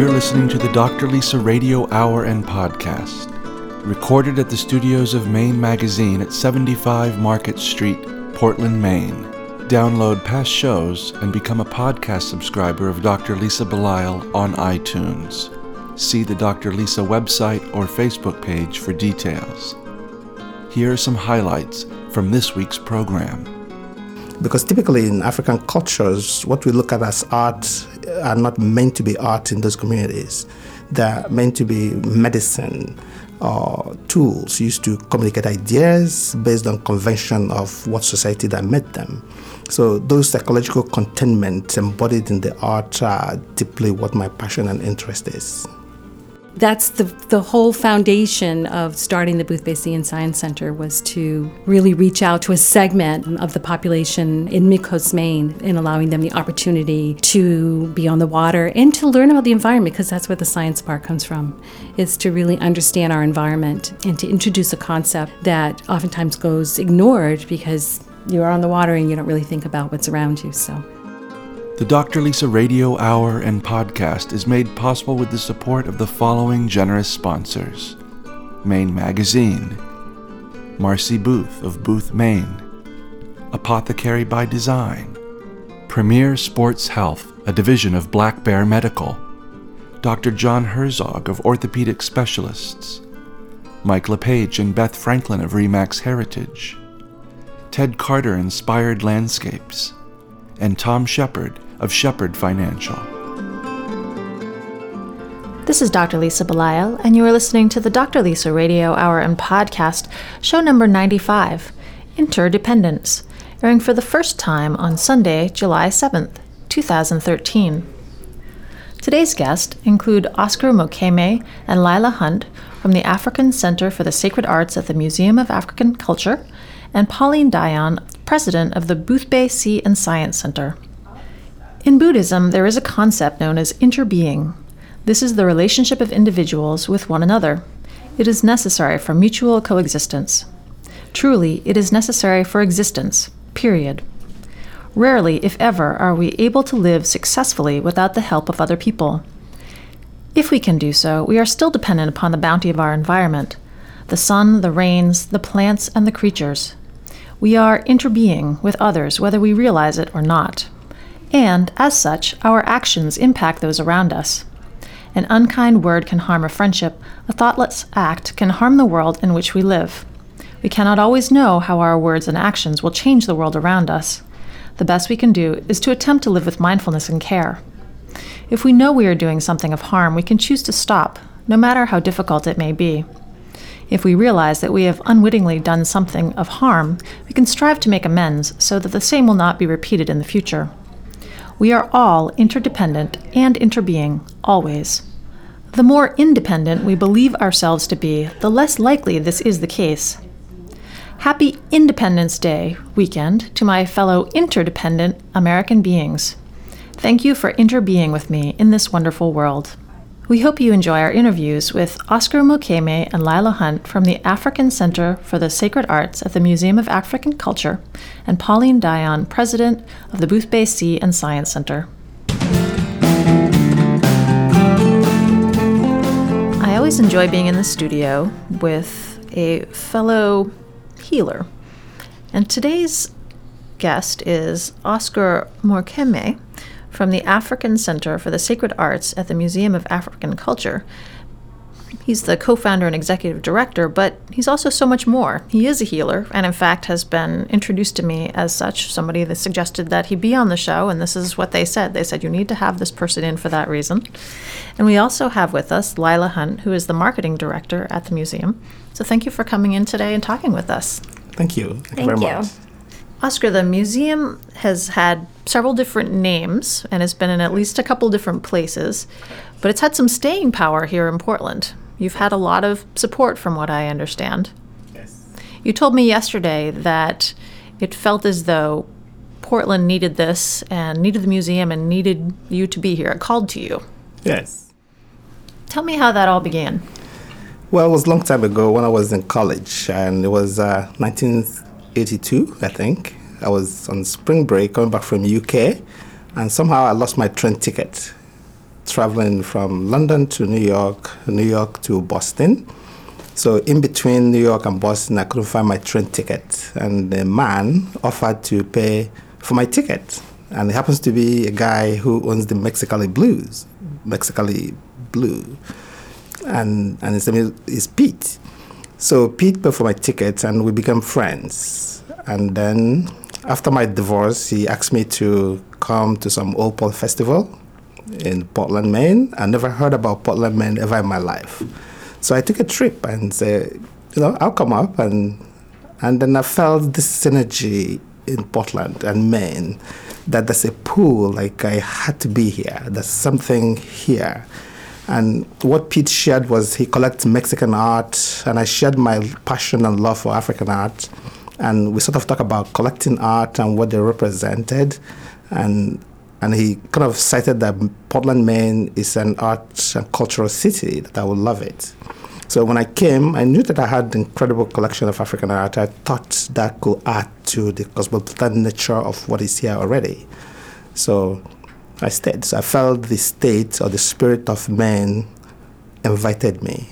You're listening to the Dr. Lisa Radio Hour and Podcast, recorded at the studios of Maine Magazine at 75 Market Street, Portland, Maine. Download past shows and become a podcast subscriber of Dr. Lisa Belisle on iTunes. See the Dr. Lisa website or Facebook page for details. Here are some highlights from this week's program. Because typically in African cultures, what we look at as art are not meant to be art in those communities. They're meant to be medicine or tools used to communicate ideas based on convention of what society that met them. So those psychological contentments embodied in the art are deeply what my passion and interest is. That's the whole foundation of starting the Boothbay Sea and Science Center, was to really reach out to a segment of the population in Mid-Coast Maine and allowing them the opportunity to be on the water and to learn about the environment, because that's where the science part comes from, is to really understand our environment and to introduce a concept that oftentimes goes ignored because you're on the water and you don't really think about what's around you. So. The Dr. Lisa Radio Hour and Podcast is made possible with the support of the following generous sponsors: Maine Magazine, Marcy Booth of Booth, Maine, Apothecary by Design, Premier Sports Health, a division of Black Bear Medical, Dr. John Herzog of Orthopedic Specialists, Mike LePage and Beth Franklin of REMAX Heritage, Ted Carter Inspired Landscapes, and Tom Shepherd of Shepherd Financial. This is Dr. Lisa Belisle, and you are listening to the Dr. Lisa Radio Hour and Podcast, show number 95, Interdependence, airing for the first time on Sunday, July 7th, 2013. Today's guests include Oscar Mokeme and Lila Hunt from the African Center for the Sacred Arts at the Museum of African Culture, and Pauline Dion, president of the Boothbay Sea and Science Center. In Buddhism, there is a concept known as interbeing. This is the relationship of individuals with one another. It is necessary for mutual coexistence. Truly, it is necessary for existence, period. Rarely, if ever, are we able to live successfully without the help of other people. If we can do so, we are still dependent upon the bounty of our environment, the sun, the rains, the plants, and the creatures. We are interbeing with others, whether we realize it or not. And, as such, our actions impact those around us. An unkind word can harm a friendship. A thoughtless act can harm the world in which we live. We cannot always know how our words and actions will change the world around us. The best we can do is to attempt to live with mindfulness and care. If we know we are doing something of harm, we can choose to stop, no matter how difficult it may be. If we realize that we have unwittingly done something of harm, we can strive to make amends so that the same will not be repeated in the future. We are all interdependent and interbeing, always. The more independent we believe ourselves to be, the less likely this is the case. Happy Independence Day weekend to my fellow interdependent American beings. Thank you for interbeing with me in this wonderful world. We hope you enjoy our interviews with Oscar Mokeme and Lila Hunt from the African Center for the Sacred Arts at the Museum of African Culture, and Pauline Dion, president of the Boothbay Sea and Science Center. I always enjoy being in the studio with a fellow healer. And today's guest is Oscar Mokeme from the African Center for the Sacred Arts at the Museum of African Culture. He's the co-founder and executive director, but he's also so much more. He is a healer, and in fact has been introduced to me as such. Somebody that suggested that he be on the show, and this is what they said. They said, you need to have this person in for that reason. And we also have with us Lila Hunt, who is the marketing director at the museum. So thank you for coming in today and talking with us. Thank you. Thank you very much. Oscar, the museum has had several different names and has been in at least a couple different places, but it's had some staying power here in Portland. You've had a lot of support from what I understand. Yes. You told me yesterday that it felt as though Portland needed this and needed the museum and needed you to be here. It called to you. Yes. Tell me how that all began. Well, it was a long time ago when I was in college, and it was 1982, I think. I was on spring break coming back from UK, and somehow I lost my train ticket traveling from London to New York, New York to Boston. So in between New York and Boston, I couldn't find my train ticket. And the man offered to pay for my ticket. And it happens to be a guy who owns the Mexicali Blue. And his name is Pete. So Pete paid for my ticket, and we became friends. And then after my divorce, he asked me to come to some old Paul festival in Portland, Maine. I never heard about Portland, Maine ever in my life. So I took a trip and said, you know, I'll come up. And then I felt this synergy in Portland and Maine, that there's a pool, like I had to be here. There's something here. And what Pete shared was he collects Mexican art, and I shared my passion and love for African art. And we sort of talk about collecting art and what they represented. And he kind of cited that Portland, Maine is an art and cultural city, that I would love it. So when I came, I knew that I had an incredible collection of African art. I thought that could add to the cosmopolitan nature of what is here already. So I stayed. So I felt the state or the spirit of Maine invited me.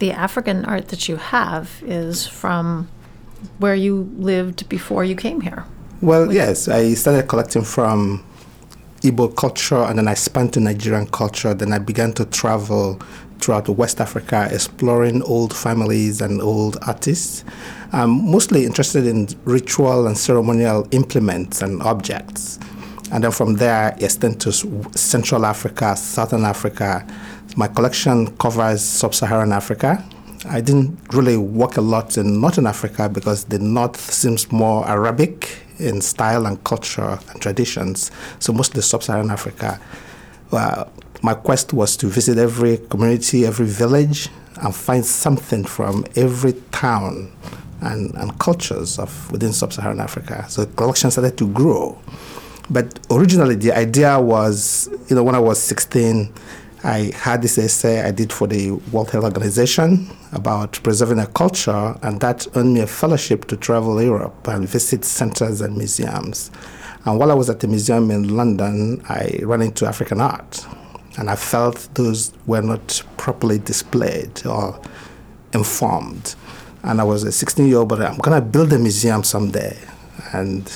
The African art that you have is from where you lived before you came here. Well, yes. I started collecting from Igbo culture, and then I spun to Nigerian culture. Then I began to travel throughout West Africa, exploring old families and old artists. I'm mostly interested in ritual and ceremonial implements and objects. And then from there, I extend to Central Africa, Southern Africa. My collection covers Sub-Saharan Africa. I didn't really work a lot in Northern Africa because the North seems more Arabic in style and culture and traditions, so mostly Sub-Saharan Africa. Well, my quest was to visit every community, every village, and find something from every town and cultures of within Sub-Saharan Africa. So the collection started to grow. But originally, the idea was, you know, when I was 16, I had this essay I did for the World Health Organization about preserving a culture, and that earned me a fellowship to travel Europe and visit centers and museums. And while I was at the museum in London, I ran into African art, and I felt those were not properly displayed or informed. And I was a 16-year-old, but I'm going to build a museum someday. And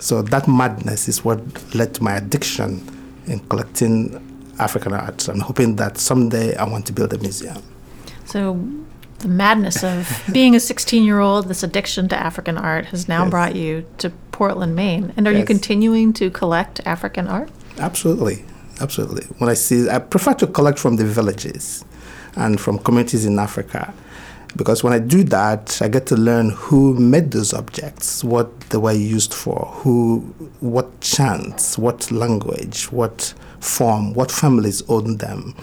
so that madness is what led to my addiction in collecting African art. I'm hoping that someday I want to build a museum. So the madness of being a 16-year-old, this addiction to African art has now brought you to Portland, Maine. And are you continuing to collect African art? Absolutely. Absolutely. When I see, I prefer to collect from the villages and from communities in Africa, because when I do that, I get to learn who made those objects, what they were used for, who, what chants, what language, what form, what families own them,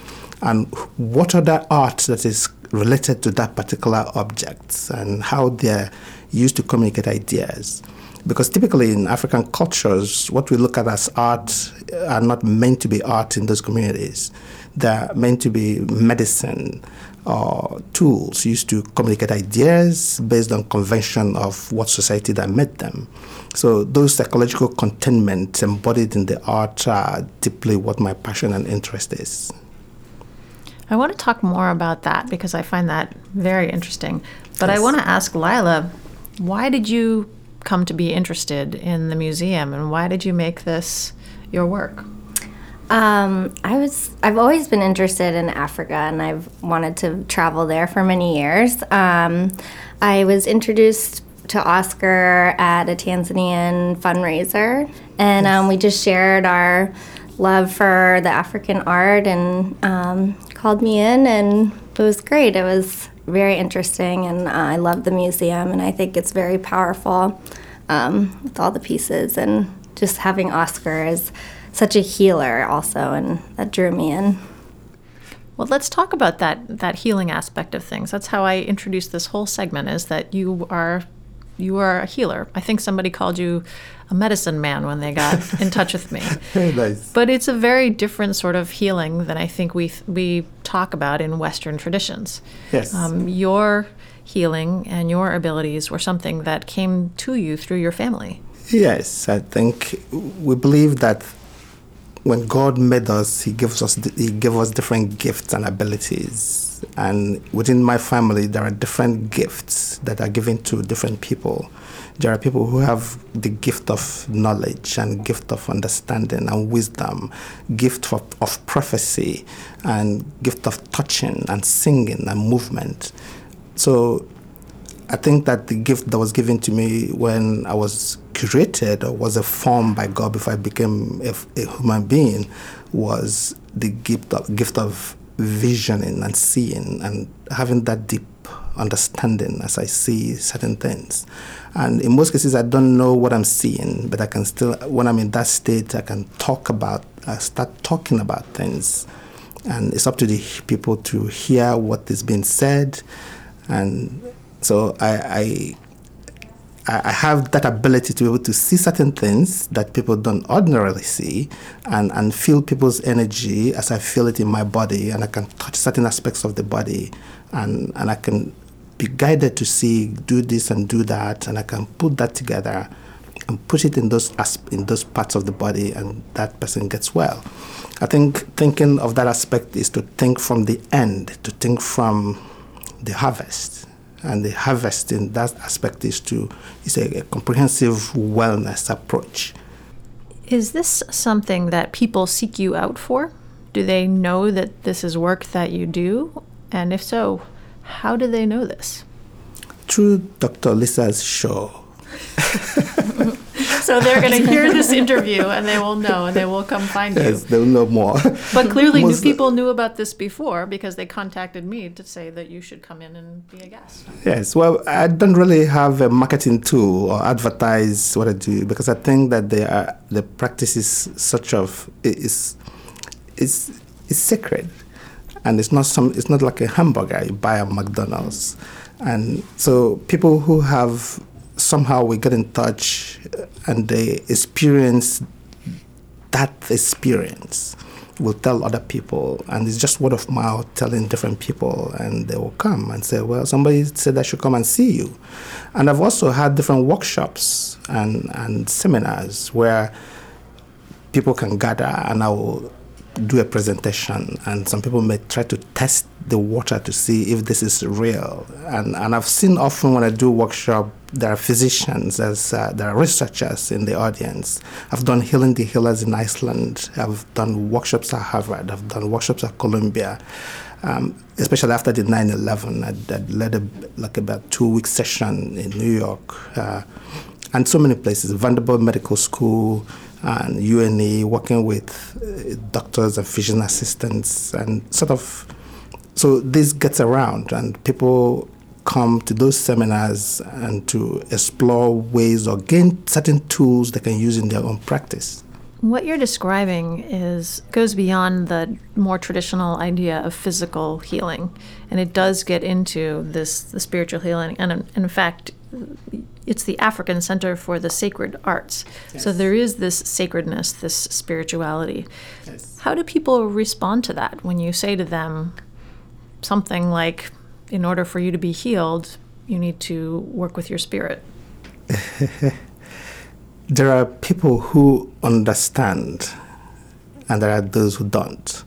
and what other art that is related to that particular object, and how they're used to communicate ideas. Because typically in African cultures, what we look at as art are not meant to be art in those communities. They're meant to be medicine or tools used to communicate ideas based on convention of what society that made them. So those psychological containments embodied in the art are deeply what my passion and interest is. I want to talk more about that because I find that very interesting. But yes. I want to ask Lila, why did you come to be interested in the museum, and why did you make this your work? I've always been interested in Africa, and I've wanted to travel there for many years. I was introduced to Oscar at a Tanzanian fundraiser, and we just shared our love for the African art, and called me in, and it was great. It was very interesting, and I love the museum, and I think it's very powerful with all the pieces, and just having Oscar as such a healer also, and that drew me in. Well, let's talk about that healing aspect of things. That's how I introduced this whole segment, is that you are a healer. I think somebody called you a medicine man when they got in touch with me. Very nice. But it's a very different sort of healing than I think we talk about in Western traditions. Yes. Your healing and your abilities were something that came to you through your family. Yes, I think we believe that when God made us, He gave us different gifts and abilities. And within my family, there are different gifts that are given to different people. There are people who have the gift of knowledge and gift of understanding and wisdom, gift of prophecy and gift of touching and singing and movement. So I think that the gift that was given to me when I was created or was formed by God before I became a human being was the gift of visioning and seeing and having that deep understanding as I see certain things. And in most cases, I don't know what I'm seeing, but I can still, when I'm in that state, I start talking about things. And it's up to the people to hear what is being said. And so I have that ability to be able to see certain things that people don't ordinarily see and feel people's energy as I feel it in my body, and I can touch certain aspects of the body and I can be guided to see, do this and do that, and I can put that together and put it in those parts of the body, and that person gets well. I think thinking of that aspect is to think from the end, to think from the harvest. And the harvest in that aspect is a comprehensive wellness approach. Is this something that people seek you out for? Do they know that this is work that you do? And if so, how do they know this? Through Dr. Lisa's show. So they're going to hear this interview and they will know and they will come find you. Yes, they'll know more. But clearly people knew about this before because they contacted me to say that you should come in and be a guest. Yes, well, I don't really have a marketing tool or advertise what I do because I think that the practice is it's sacred. And it's not like a hamburger you buy at McDonald's. And so people who have somehow we get in touch and they experience that experience will tell other people, and it's just word of mouth telling different people, and they will come and say, well, somebody said I should come and see you. And I've also had different workshops and seminars where people can gather and I will do a presentation, and some people may try to test the water to see if this is real. And I've seen often when I do workshop, there are physicians, there are researchers in the audience. I've done Healing the Healers in Iceland. I've done workshops at Harvard. I've done workshops at Columbia. Especially after the 9/11, I led about 2-week session in New York and so many places, Vanderbilt Medical School, and UNE, working with doctors and physician assistants, and so this gets around, and people come to those seminars and to explore ways or gain certain tools they can use in their own practice. What you're describing goes beyond the more traditional idea of physical healing, and it does get into the spiritual healing, and in fact, it's the African Center for the Sacred Arts. Yes. So there is this sacredness, this spirituality. Yes. How do people respond to that when you say to them something like, in order for you to be healed, you need to work with your spirit? There are people who understand, and there are those who don't.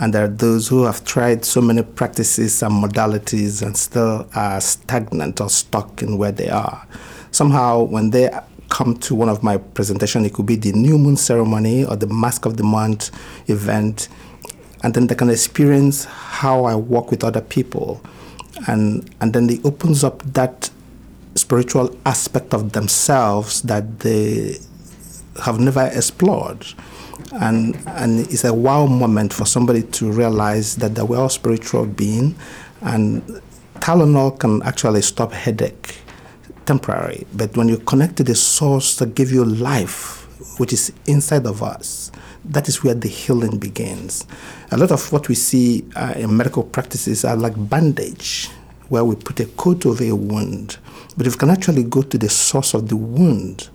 And there are those who have tried so many practices and modalities and still are stagnant or stuck in where they are. Somehow, when they come to one of my presentations, it could be the new moon ceremony or the mask of the month event, and then they can experience how I work with other people. And then it opens up that spiritual aspect of themselves that they have never explored. And it's a wow moment for somebody to realize that we're all spiritual beings, and Tylenol can actually stop headache, temporary. But when you connect to the source that gives you life, which is inside of us, that is where the healing begins. A lot of what we see in medical practices are like bandage, where we put a coat over a wound. But if we can actually go to the source of the wound,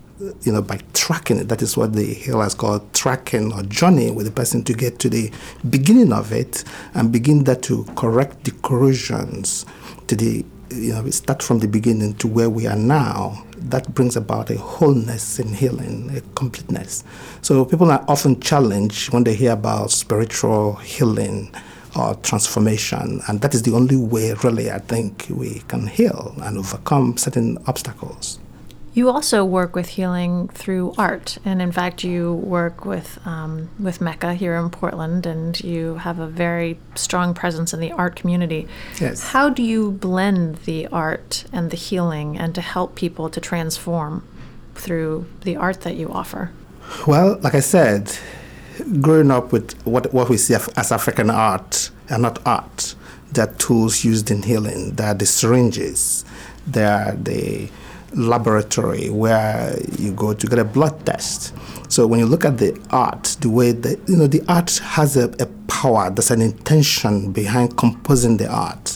by tracking it, that is what the healers call tracking or journey with the person to get to the beginning of it and begin that to correct the corrosions to the we start from the beginning to where we are now, that brings about a wholeness in healing, a completeness. So people are often challenged when they hear about spiritual healing or transformation, and that is the only way, really, I think we can heal and overcome certain obstacles. You also work with healing through art, and in fact, you work with Mecca here in Portland, and you have a very strong presence in the art community. Yes. How do you blend the art and the healing, and to help people to transform through the art that you offer? Well, like I said, growing up with what we see as African art are not art. They're tools used in healing. They're the syringes. They're the laboratory where you go to get a blood test. So when you look at the art, the way that, the art has a power, there's an intention behind composing the art.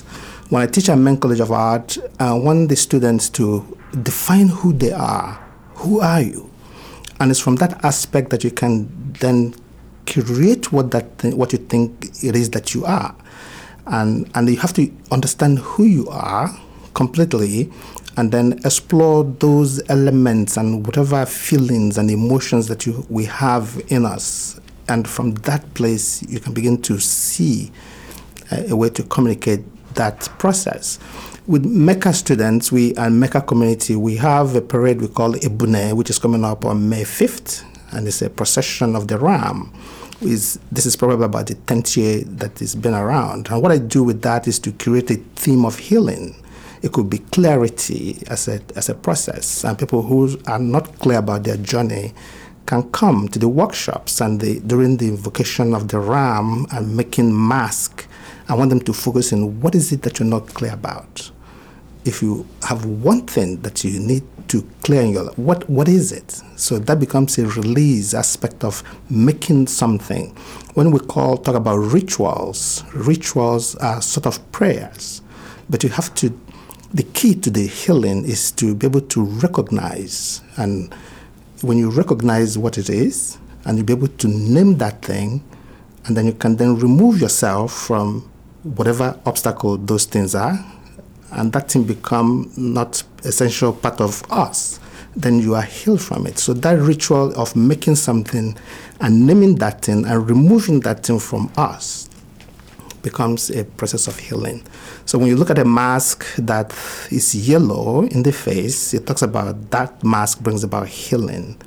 When I teach at Maine College of Art, I want the students to define who they are. Who are you? And it's from that aspect that you can then create what you think it is that you are. And you have to understand who you are completely, and then explore those elements and whatever feelings and emotions that we have in us. And from that place, you can begin to see a way to communicate that process. With Mecca students, and Mecca community, we have a parade we call Ebune, which is coming up on May 5th, and it's a procession of the ram. This is probably about the 10th year that it's been around. And what I do with that is to create a theme of healing. It could be clarity as a process, and people who are not clear about their journey can come to the workshops and during the invocation of the ram and making masks. I want them to focus on what is it that you're not clear about. If you have one thing that you need to clear in your life, what is it? So that becomes a release aspect of making something. When we talk about rituals are sort of prayers, but you have to. The key to the healing is to be able to recognize, and when you recognize what it is, and you be able to name that thing, and then you can then remove yourself from whatever obstacle those things are, and that thing become not essential part of us, then you are healed from it. So that ritual of making something and naming that thing and removing that thing from us becomes a process of healing. So when you look at a mask that is yellow in the face, it talks about that mask brings about healing.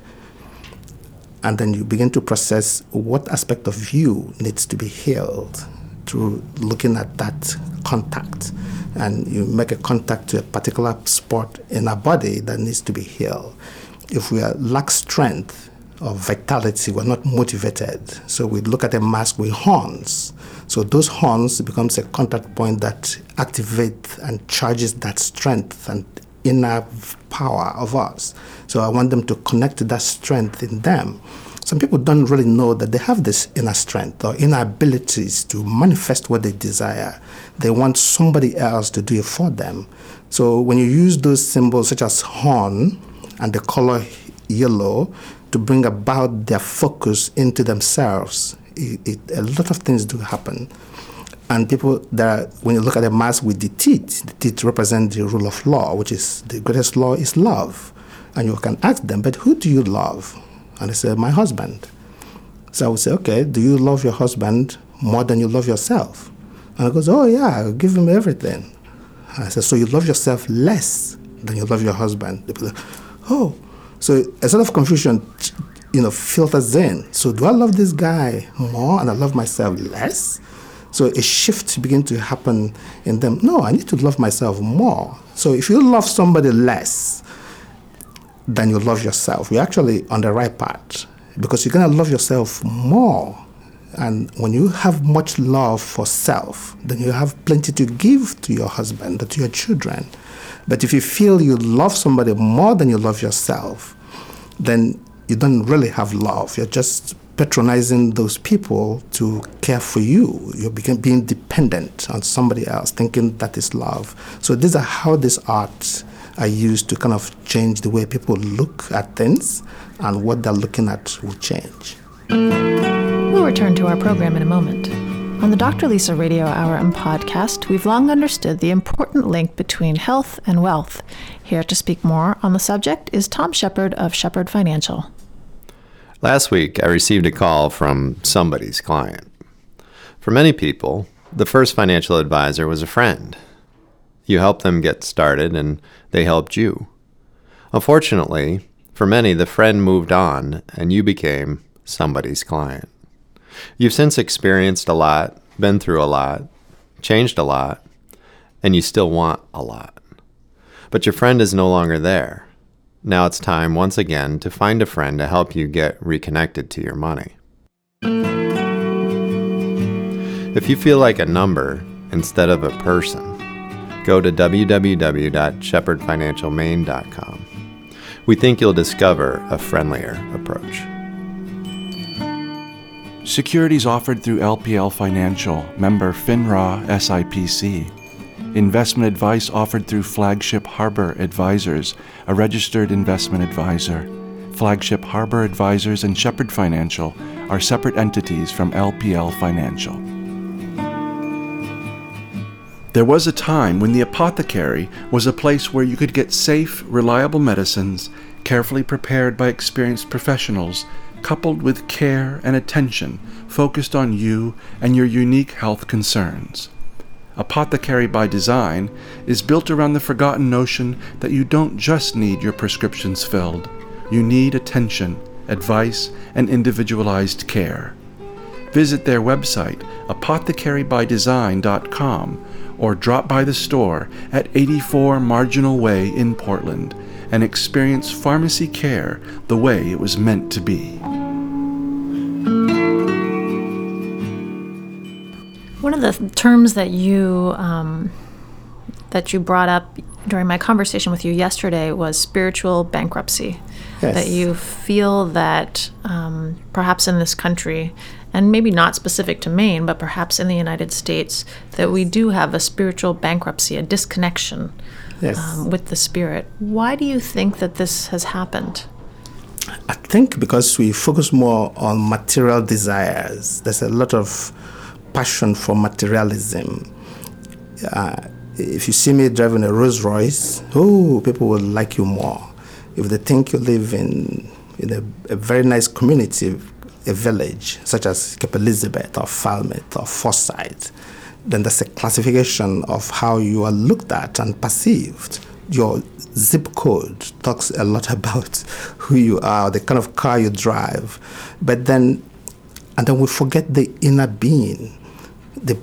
And then you begin to process what aspect of you needs to be healed through looking at that contact. And you make a contact to a particular spot in our body that needs to be healed. If we lack strength or vitality, we're not motivated. So we look at a mask with horns. So those horns becomes a contact point that activates and charges that strength and inner power of us. So I want them to connect to that strength in them. Some people don't really know that they have this inner strength or inner abilities to manifest what they desire. They want somebody else to do it for them. So when you use those symbols such as horn and the color yellow to bring about their focus into themselves, a lot of things do happen. And people that, when you look at a mask with the teeth represent the rule of law, which is the greatest law is love. And you can ask them, but who do you love? And they say, my husband. So I would say, okay, do you love your husband more than you love yourself? And it goes, oh yeah, I give him everything. And I say, so you love yourself less than you love your husband? They go, oh. So a sort of confusion filters in. So do I love this guy more and I love myself less? So a shift begins to happen in them. No, I need to love myself more. So if you love somebody less than you love yourself, you're actually on the right path, because you're going to love yourself more. And when you have much love for self, then you have plenty to give to your husband, to your children. But if you feel you love somebody more than you love yourself, then you don't really have love. You're just patronizing those people to care for you. You're being dependent on somebody else, thinking that is love. So these are how these arts are used to kind of change the way people look at things, and what they're looking at will change. We'll return to our program in a moment. On the Dr. Lisa Radio Hour and podcast, we've long understood the important link between health and wealth. Here to speak more on the subject is Tom Shepherd of Shepherd Financial. Last week, I received a call from somebody's client. For many people, the first financial advisor was a friend. You helped them get started, and they helped you. Unfortunately, for many, the friend moved on, and you became somebody's client. You've since experienced a lot, been through a lot, changed a lot, and you still want a lot. But your friend is no longer there. Now it's time once again to find a friend to help you get reconnected to your money. If you feel like a number instead of a person, go to www.shepherdfinancialmaine.com. We think you'll discover a friendlier approach. Securities offered through LPL Financial, member FINRA SIPC. Investment advice offered through Flagship Harbor Advisors, a registered investment advisor. Flagship Harbor Advisors and Shepherd Financial are separate entities from LPL Financial. There was a time when the apothecary was a place where you could get safe, reliable medicines, carefully prepared by experienced professionals, coupled with care and attention focused on you and your unique health concerns. Apothecary by Design is built around the forgotten notion that you don't just need your prescriptions filled. You need attention, advice, and individualized care. Visit their website, apothecarybydesign.com, or drop by the store at 84 Marginal Way in Portland and experience pharmacy care the way it was meant to be. One of the terms that you brought up during my conversation with you yesterday was spiritual bankruptcy. Yes. That you feel that perhaps in this country, and maybe not specific to Maine, but perhaps in the United States, that we do have a spiritual bankruptcy, a disconnection. Yes. With the spirit. Why do you think that this has happened? I think because we focus more on material desires. There's a lot of passion for materialism. If you see me driving a Rolls Royce, people will like you more. If they think you live in a very nice community, a village, such as Cape Elizabeth or Falmouth or Forsyth, then that's a classification of how you are looked at and perceived. Your zip code talks a lot about who you are, the kind of car you drive. But then we forget the inner being, the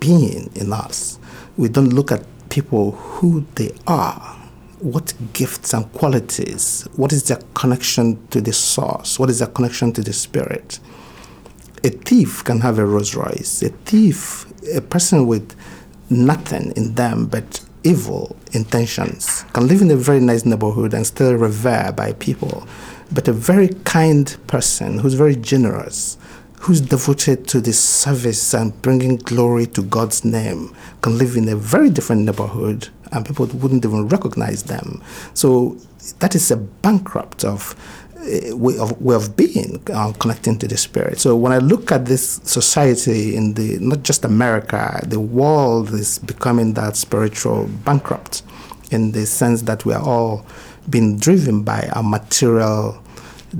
being in us. We don't look at people who they are, what gifts and qualities, what is their connection to the source, what is their connection to the spirit. A thief can have a Rolls Royce. A thief, a person with nothing in them but evil intentions, can live in a very nice neighborhood and still revered by people. But a very kind person who's very generous, who's devoted to the service and bringing glory to God's name, can live in a very different neighborhood and people wouldn't even recognize them. So that is a bankrupt of way of being, connecting to the spirit. So when I look at this society in the, not just America, the world is becoming that spiritual bankrupt in the sense that we are all being driven by our material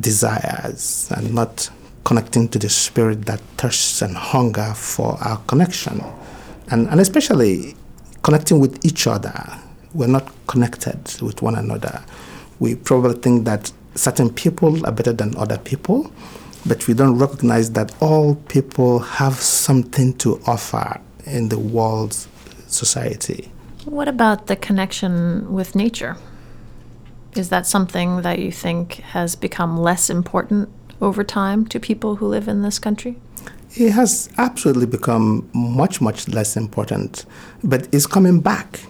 desires and not connecting to the spirit that thirsts and hunger for our connection. And especially connecting with each other. We're not connected with one another. We probably think that certain people are better than other people, but we don't recognize that all people have something to offer in the world's society. What about the connection with nature? Is that something that you think has become less important over time to people who live in this country? It has absolutely become much, much less important, but it's coming back.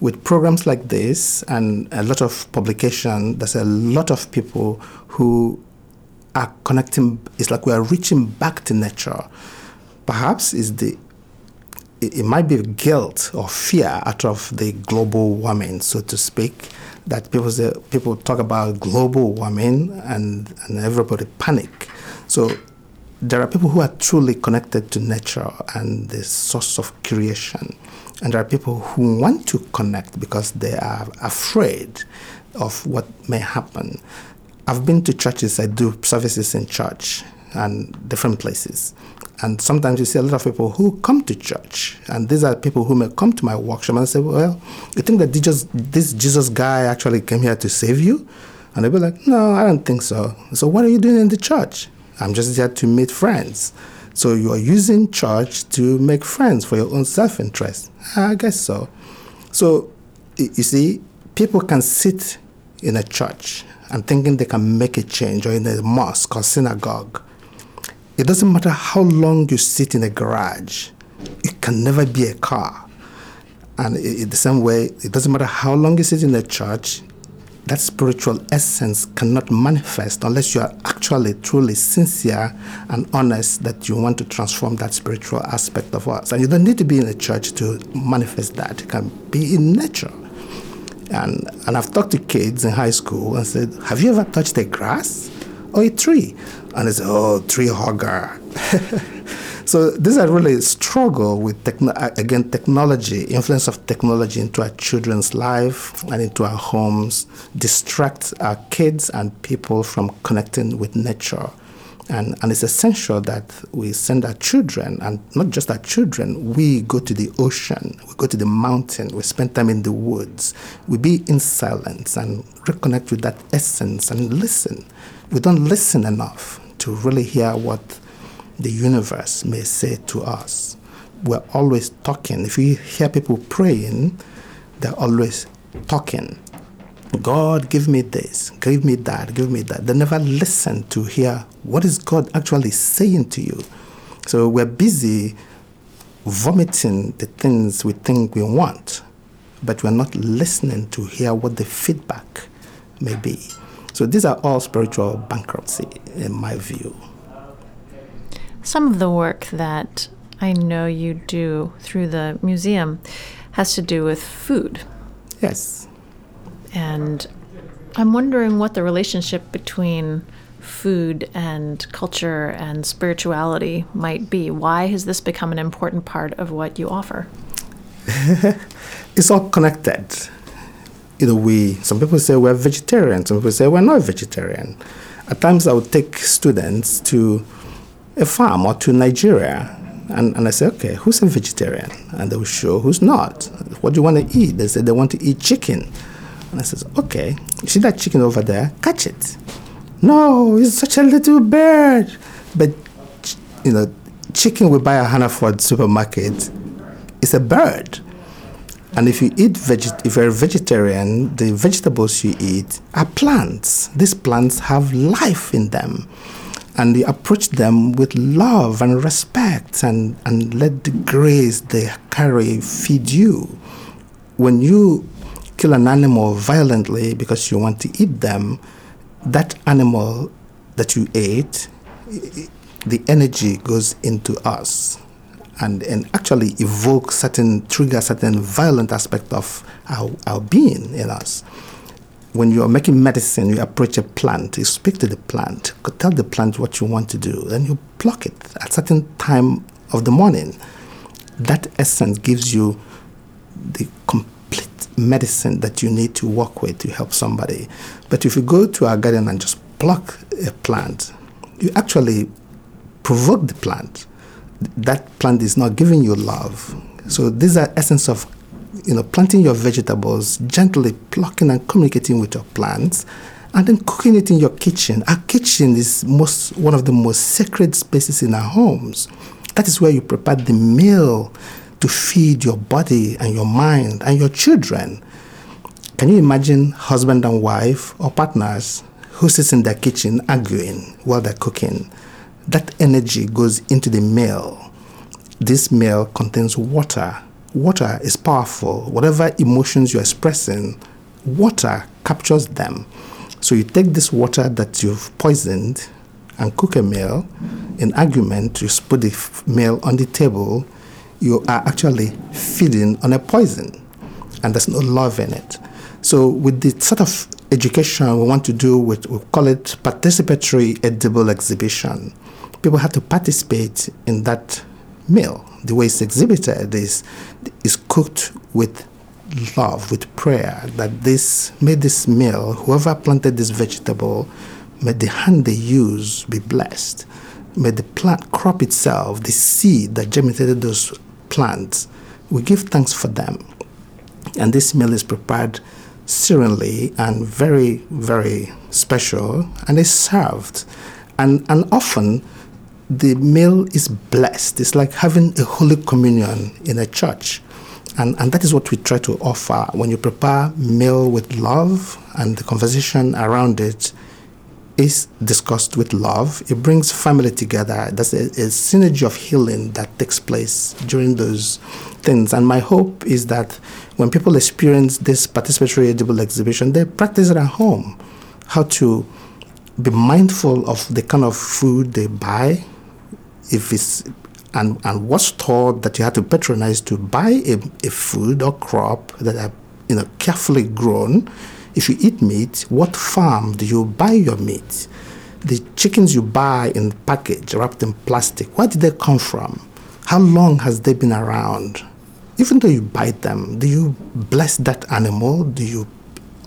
With programs like this and a lot of publication, there's a lot of people who are connecting. It's like we are reaching back to nature. Perhaps it might be guilt or fear out of the global warming, so to speak, that people talk about global warming and everybody panic. So there are people who are truly connected to nature and the source of creation. And there are people who want to connect because they are afraid of what may happen. I've been to churches, I do services in church and different places. And sometimes you see a lot of people who come to church. And these are people who may come to my workshop and say, well, you think that this Jesus guy actually came here to save you? And they'll be like, no, I don't think so. So what are you doing in the church? I'm just here to meet friends. So you are using church to make friends for your own self-interest. I guess so. So you see, people can sit in a church and thinking they can make a change, or in a mosque or synagogue. It doesn't matter how long you sit in a garage. It can never be a car. And in the same way, it doesn't matter how long you sit in a church. That spiritual essence cannot manifest unless you are actually truly sincere and honest that you want to transform that spiritual aspect of us. And you don't need to be in a church to manifest that. It can be in nature. And I've talked to kids in high school and said, have you ever touched a grass or a tree? And they said, oh, tree hugger. So these are really struggle with, technology, influence of technology into our children's life and into our homes, distract our kids and people from connecting with nature. And it's essential that we send our children, and not just our children, we go to the ocean, we go to the mountain, we spend time in the woods, we be in silence and reconnect with that essence and listen. We don't listen enough to really hear what the universe may say to us. We're always talking. If you hear people praying, they're always talking. God, give me this, give me that, give me that. They never listen to hear what is God actually saying to you. So we're busy vomiting the things we think we want, but we're not listening to hear what the feedback may be. So these are all spiritual bankruptcy, in my view. Some of the work that I know you do through the museum has to do with food. Yes. And I'm wondering what the relationship between food and culture and spirituality might be. Why has this become an important part of what you offer? It's all connected. You know, some people say we're vegetarian, some people say we're not vegetarian. At times I would take students to a farm or to Nigeria. And I say, okay, who's a vegetarian? And they will show who's not. What do you want to eat? They say they want to eat chicken. And I says, okay, you see that chicken over there? Catch it. No, it's such a little bird. But, you know, chicken we buy at Hannaford supermarket is a bird. And if you eat if you're a vegetarian, the vegetables you eat are plants. These plants have life in them. And you approach them with love and respect and let the grace they carry feed you. When you kill an animal violently because you want to eat them, that animal that you ate, the energy goes into us and actually evokes certain violent aspect of our being in us. When you are making medicine, you approach a plant, you speak to the plant, tell the plant what you want to do, then you pluck it at a certain time of the morning. That essence gives you the complete medicine that you need to work with to help somebody. But if you go to our garden and just pluck a plant, you actually provoke the plant. That plant is not giving you love. So these are essence of planting your vegetables, gently plucking and communicating with your plants, and then cooking it in your kitchen. Our kitchen is one of the most sacred spaces in our homes. That is where you prepare the meal to feed your body and your mind and your children. Can you imagine husband and wife or partners who sits in their kitchen arguing while they're cooking? That energy goes into the meal. This meal contains water. Water is powerful. Whatever emotions you're expressing, water captures them. So you take this water that you've poisoned and cook a meal. In argument, you put the meal on the table. You are actually feeding on a poison, and there's no love in it. So with the sort of education we want to do, we call it participatory edible exhibition. people have to participate in that meal. The way it's exhibited is cooked with love, with prayer, that this made this meal, whoever planted this vegetable, may the hand they use be blessed. May the plant crop itself, the seed that germinated those plants, we give thanks for them. And this meal is prepared serenely and very, very special, and is served. And often the meal is blessed. It's like having a Holy Communion in a church. And that is what we try to offer. When you prepare meal with love and the conversation around it is discussed with love, it brings family together. That's a synergy of healing that takes place during those things. And my hope is that when people experience this participatory edible exhibition, they practice it at home, how to be mindful of the kind of food they buy, if it's and what's taught that you have to patronize to buy a food or crop that are carefully grown. If you eat meat, what farm do you buy your meat? The chickens you buy in package, wrapped in plastic, where did they come from? How long has they been around? Even though you buy them, do you bless that animal? Do you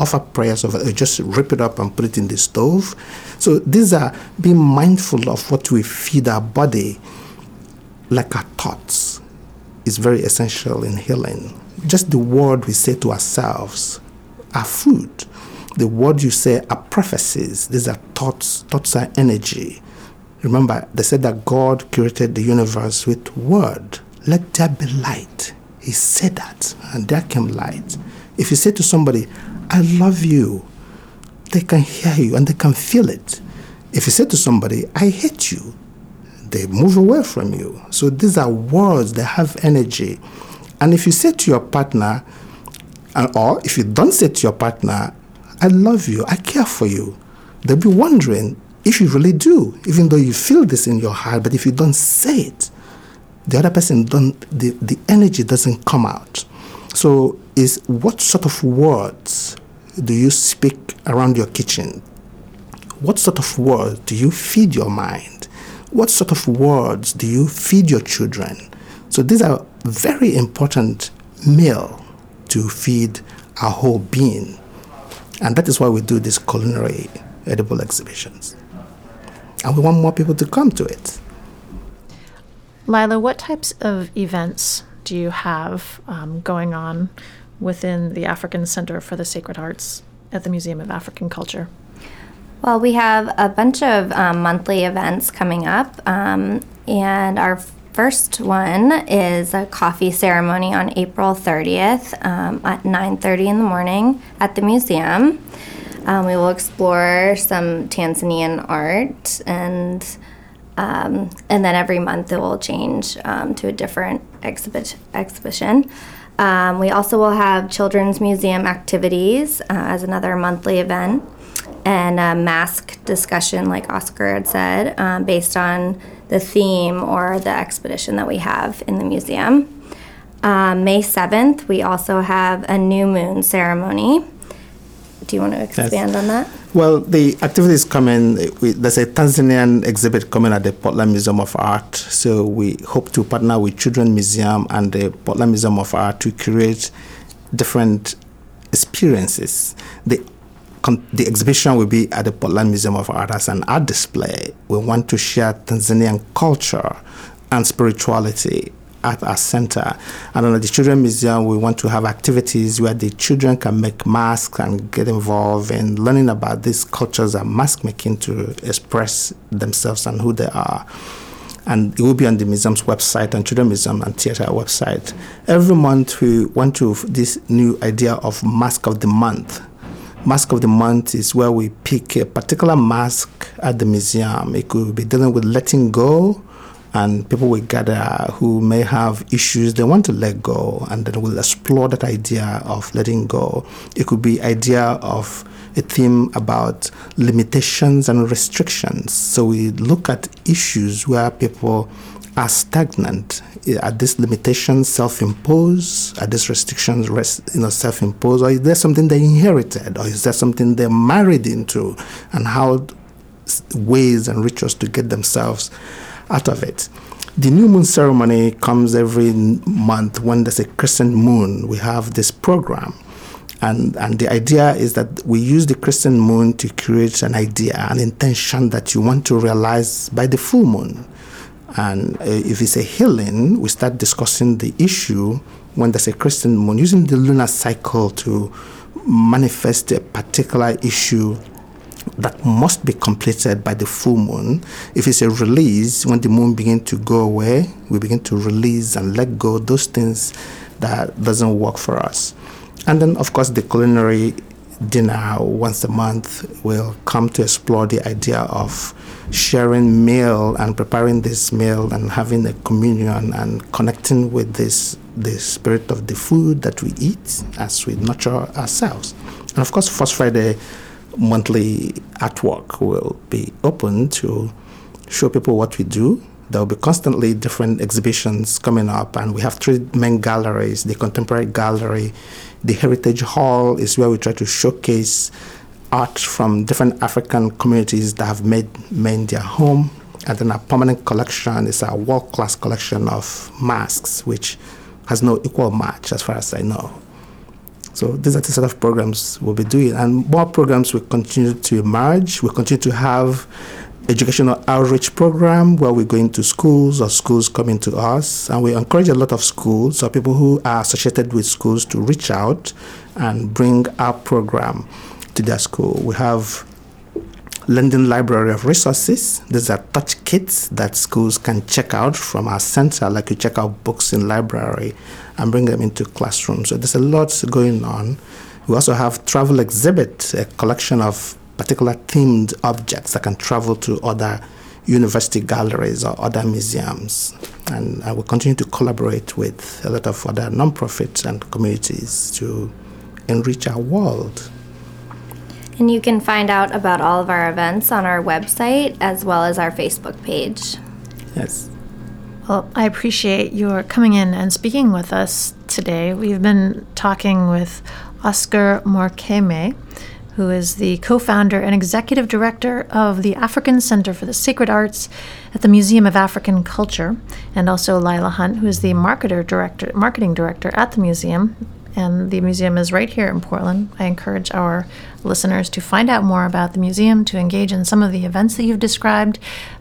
offer prayers over it, or just rip it up and put it in the stove? So these are being mindful of what we feed our body, like our thoughts, is very essential in healing. Just the word we say to ourselves, our food. The word you say are prophecies. These are thoughts. Thoughts are energy. Remember, they said that God created the universe with word. Let there be light. He said that, and there came light. If you say to somebody, I love you, they can hear you and they can feel it. If you say to somebody, I hate you, they move away from you. So these are words that have energy. And if you say to your partner, or if you don't say to your partner, I love you, I care for you, they'll be wondering if you really do, even though you feel this in your heart, but if you don't say it, the other person the energy doesn't come out. So is what sort of words do you speak around your kitchen? What sort of words do you feed your mind? What sort of words do you feed your children? So these are very important meals to feed our whole being. And that is why we do these culinary edible exhibitions. And we want more people to come to it. Lila, what types of events do you have going on within the African Center for the Sacred Arts at the Museum of African Culture? Well, we have a bunch of monthly events coming up, and our first one is a coffee ceremony on April 30th at 9:30 in the morning at the museum. We will explore some Tanzanian art, and then every month it will change to a different exhibition. We also will have children's museum activities as another monthly event, and a mask discussion, like Oscar had said, based on the theme or the expedition that we have in the museum. May 7th, we also have a new moon ceremony. Do you want to expand on that? Well, the activities coming, there's a Tanzanian exhibit coming at the Portland Museum of Art, so we hope to partner with Children's Museum and the Portland Museum of Art to create different experiences. The exhibition will be at the Portland Museum of Art as an art display. We want to share Tanzanian culture and spirituality at our center. And at the Children's Museum, we want to have activities where the children can make masks and get involved in learning about these cultures and mask making to express themselves and who they are. And it will be on the museum's website and Children's Museum and Theatre website. Every month, we want to this new idea of Mask of the Month. Mask of the Month is where we pick a particular mask at the museum. It could be dealing with letting go, and people will gather who may have issues they want to let go, and then we'll explore that idea of letting go. It could be idea of a theme about limitations and restrictions. So we look at issues where people are stagnant. Are these limitations self-imposed? Are these restrictions self-imposed? Or is there something they inherited? Or is there something they're married into? And how ways and rituals to get themselves out of it. The new moon ceremony comes every month when there's a crescent moon. We have this program. And the idea is that we use the crescent moon to create an idea, an intention that you want to realize by the full moon. And if it's a healing, we start discussing the issue when there's a crescent moon, using the lunar cycle to manifest a particular issue that must be completed by the full moon. If it's a release, when the moon begins to go away, we begin to release and let go those things that doesn't work for us. And then, of course, the culinary dinner once a month will come to explore the idea of sharing meal and preparing this meal and having a communion and connecting with the spirit of the food that we eat as we nurture ourselves. And, of course, First Friday monthly artwork will be open to show people what we do. There will be constantly different exhibitions coming up, and we have three main galleries: the Contemporary Gallery, the Heritage Hall is where we try to showcase art from different African communities that have made Maine their home, and then our permanent collection is our world-class collection of masks, which has no equal match as far as I know. So these are the sort of programs we'll be doing, and more programs will continue to emerge. We'll continue to have educational outreach program where we go into schools or schools coming to us, and we encourage a lot of schools or people who are associated with schools to reach out and bring our program to their school. We have London Library of Resources. These are touch kits that schools can check out from our center, like you check out books in library and bring them into classrooms. So there's a lot going on. We also have travel exhibit, a collection of particular themed objects that can travel to other university galleries or other museums. And I will continue to collaborate with a lot of other nonprofits and communities to enrich our world. And you can find out about all of our events on our website as well as our Facebook page. Yes. Well, I appreciate your coming in and speaking with us today. We've been talking with Oscar Mokeme, who is the co-founder and executive director of the African Center for the Sacred Arts at the Museum of African Culture, and also Lila Hunt, who is the marketing director at the museum. And the museum is right here in Portland. I encourage our listeners to find out more about the museum, to engage in some of the events that you've described,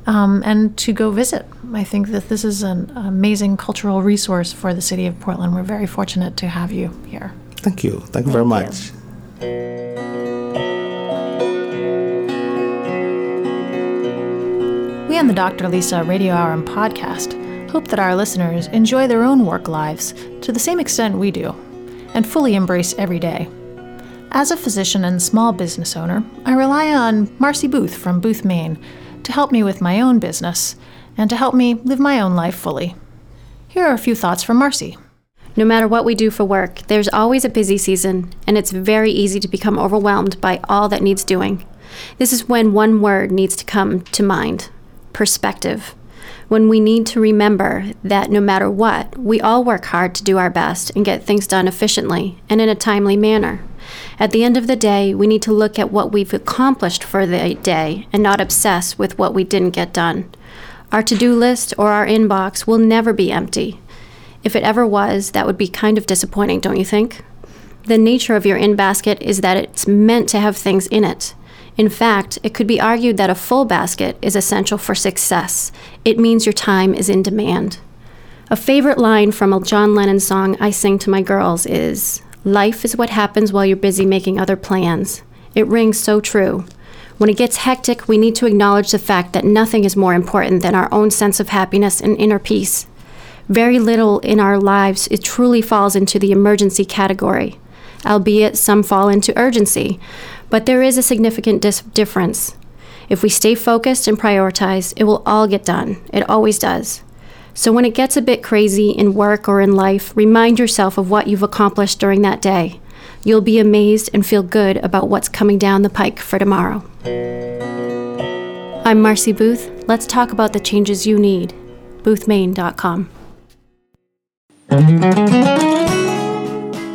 and to go visit. I think that this is an amazing cultural resource for the city of Portland. We're very fortunate to have you here. Thank you. Thank you very much. We on the Dr. Lisa Radio Hour and Podcast hope that our listeners enjoy their own work lives to the same extent we do and fully embrace every day. As a physician and small business owner, I rely on Marcy Booth from Booth, Maine to help me with my own business and to help me live my own life fully. Here are a few thoughts from Marcy. No matter what we do for work, there's always a busy season, and it's very easy to become overwhelmed by all that needs doing. This is when one word needs to come to mind: perspective. When we need to remember that no matter what, we all work hard to do our best and get things done efficiently and in a timely manner. At the end of the day, we need to look at what we've accomplished for the day and not obsess with what we didn't get done. Our to-do list or our inbox will never be empty. If it ever was, that would be kind of disappointing, don't you think? The nature of your in-basket is that it's meant to have things in it. In fact, it could be argued that a full basket is essential for success. It means your time is in demand. A favorite line from a John Lennon song I sing to my girls is, "Life is what happens while you're busy making other plans." It rings so true. When it gets hectic, we need to acknowledge the fact that nothing is more important than our own sense of happiness and inner peace. Very little in our lives it truly falls into the emergency category, albeit some fall into urgency. But there is a significant difference. If we stay focused and prioritize, it will all get done. It always does. So when it gets a bit crazy in work or in life, remind yourself of what you've accomplished during that day. You'll be amazed and feel good about what's coming down the pike for tomorrow. I'm Marcy Booth. Let's talk about the changes you need. BoothMaine.com.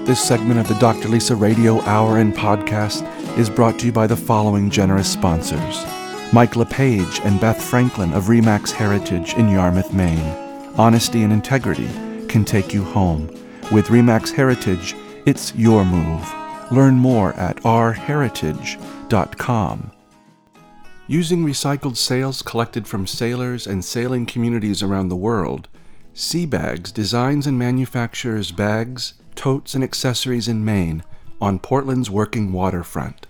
This segment of the Dr. Lisa Radio Hour and Podcast is brought to you by the following generous sponsors: Mike LePage and Beth Franklin of REMAX Heritage in Yarmouth, Maine. Honesty and integrity can take you home. With REMAX Heritage, it's your move. Learn more at rheritage.com. Using recycled sails collected from sailors and sailing communities around the world, Seabags designs and manufactures bags, totes, and accessories in Maine on Portland's working waterfront.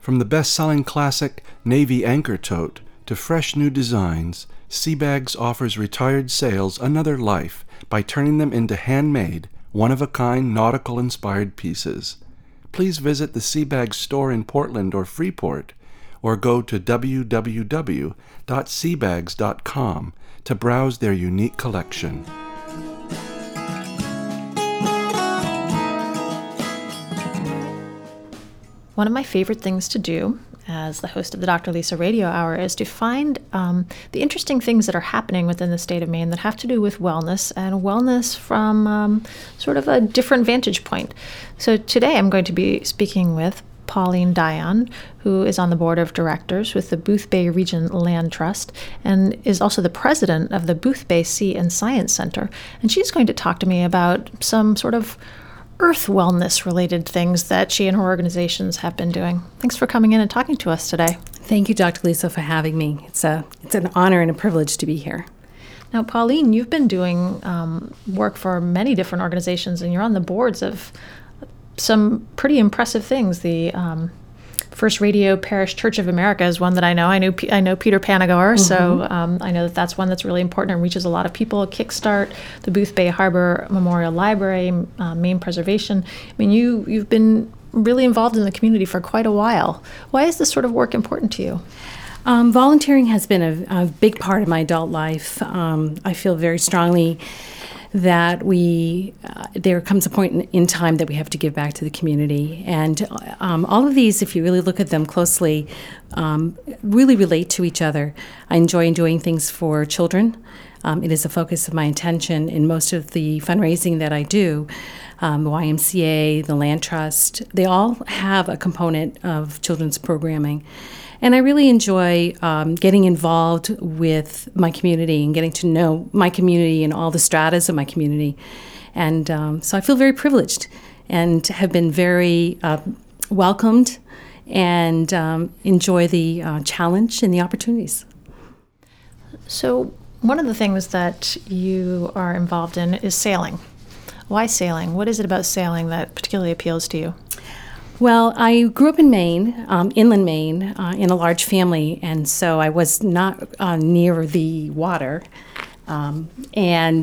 From the best-selling classic Navy Anchor Tote to fresh new designs, Seabags offers retired sails another life by turning them into handmade, one-of-a-kind nautical-inspired pieces. Please visit the Seabags store in Portland or Freeport, or go to www.seabags.com to browse their unique collection. One of my favorite things to do as the host of the Dr. Lisa Radio Hour is to find the interesting things that are happening within the state of Maine that have to do with wellness, and wellness from sort of a different vantage point. So today I'm going to be speaking with Pauline Dion, who is on the board of directors with the Boothbay Region Land Trust and is also the president of the Boothbay Sea and Science Center. And she's going to talk to me about some sort of earth wellness-related things that she and her organizations have been doing. Thanks for coming in and talking to us today. Thank you, Dr. Lisa, for having me. It's an honor and a privilege to be here. Now, Pauline, you've been doing work for many different organizations, and you're on the boards of some pretty impressive things. The First Radio Parish Church of America is one that I know. I know Peter Panagower, mm-hmm. So I know that's one that's really important and reaches a lot of people. Kickstart, the Boothbay Harbor Memorial Library, Maine Preservation. I mean, you've been really involved in the community for quite a while. Why is this sort of work important to you? Volunteering has been a big part of my adult life. I feel very strongly that there comes a point in time that we have to give back to the community. And all of these, if you really look at them closely, really relate to each other. I enjoy doing things for children. It is a focus of my attention in most of the fundraising that I do. YMCA, the Land Trust, they all have a component of children's programming. And I really enjoy getting involved with my community and getting to know my community and all the stratas of my community. And so I feel very privileged and have been very welcomed and enjoy the challenge and the opportunities. So one of the things that you are involved in is sailing. Why sailing? What is it about sailing that particularly appeals to you? Well, I grew up in Maine, inland Maine, in a large family, and so I was not near the water. We